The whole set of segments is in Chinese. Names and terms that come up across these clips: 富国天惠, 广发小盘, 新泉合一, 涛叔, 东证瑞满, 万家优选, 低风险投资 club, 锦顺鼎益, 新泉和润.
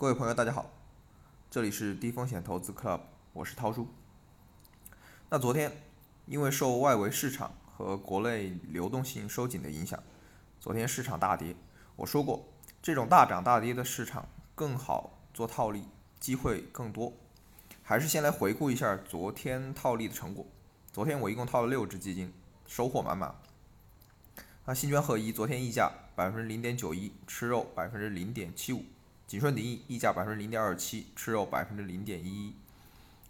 各位朋友大家好，这里是低风险投资 club， 我是涛叔。那昨天因为受外围市场和国内流动性收紧的影响，昨天市场大跌。我说过，这种大涨大跌的市场更好做套利，机会更多。还是先来回顾一下昨天套利的成果。昨天我一共套了6只基金，收获满满。那新泉合一昨天溢价 0.91%， 吃肉 0.75%， 锦顺鼎益溢价 0.27%， 吃肉 0.11%，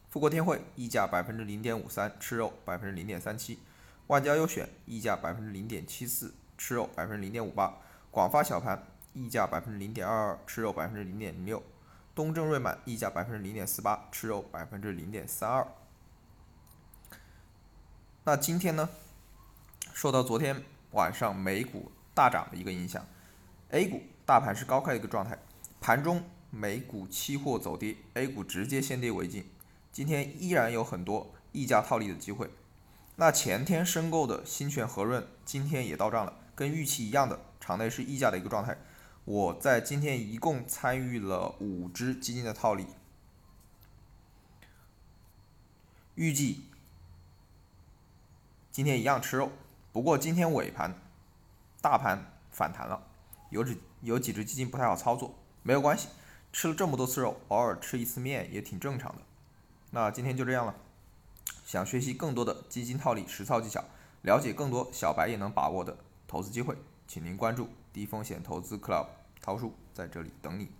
富国天惠溢价 0.53%， 吃肉 0.37%， 万家优选溢价 0.74%， 吃肉 0.58%， 广发小盘溢价 0.22%， 吃肉 0.06%， 东证瑞满溢价 0.48%， 吃肉 0.32%。 那今天呢，受到昨天晚上美股大涨的一个影响， A 股大盘是高开的一个状态，盘中美股期货走跌， A 股直接先跌为敬。今天依然有很多溢价套利的机会。那前天申购的新泉和润今天也到账了，跟预期一样的场内是溢价的一个状态。我在今天一共参与了5只基金的套利，预计今天一样吃肉。不过今天尾盘大盘反弹了，有几只基金不太好操作，没有关系，吃了这么多次肉，偶尔吃一次面也挺正常的。那今天就这样了，想学习更多的基金套利实操技巧，了解更多小白也能把握的投资机会，请您关注低风险投资 club， 涛叔在这里等你。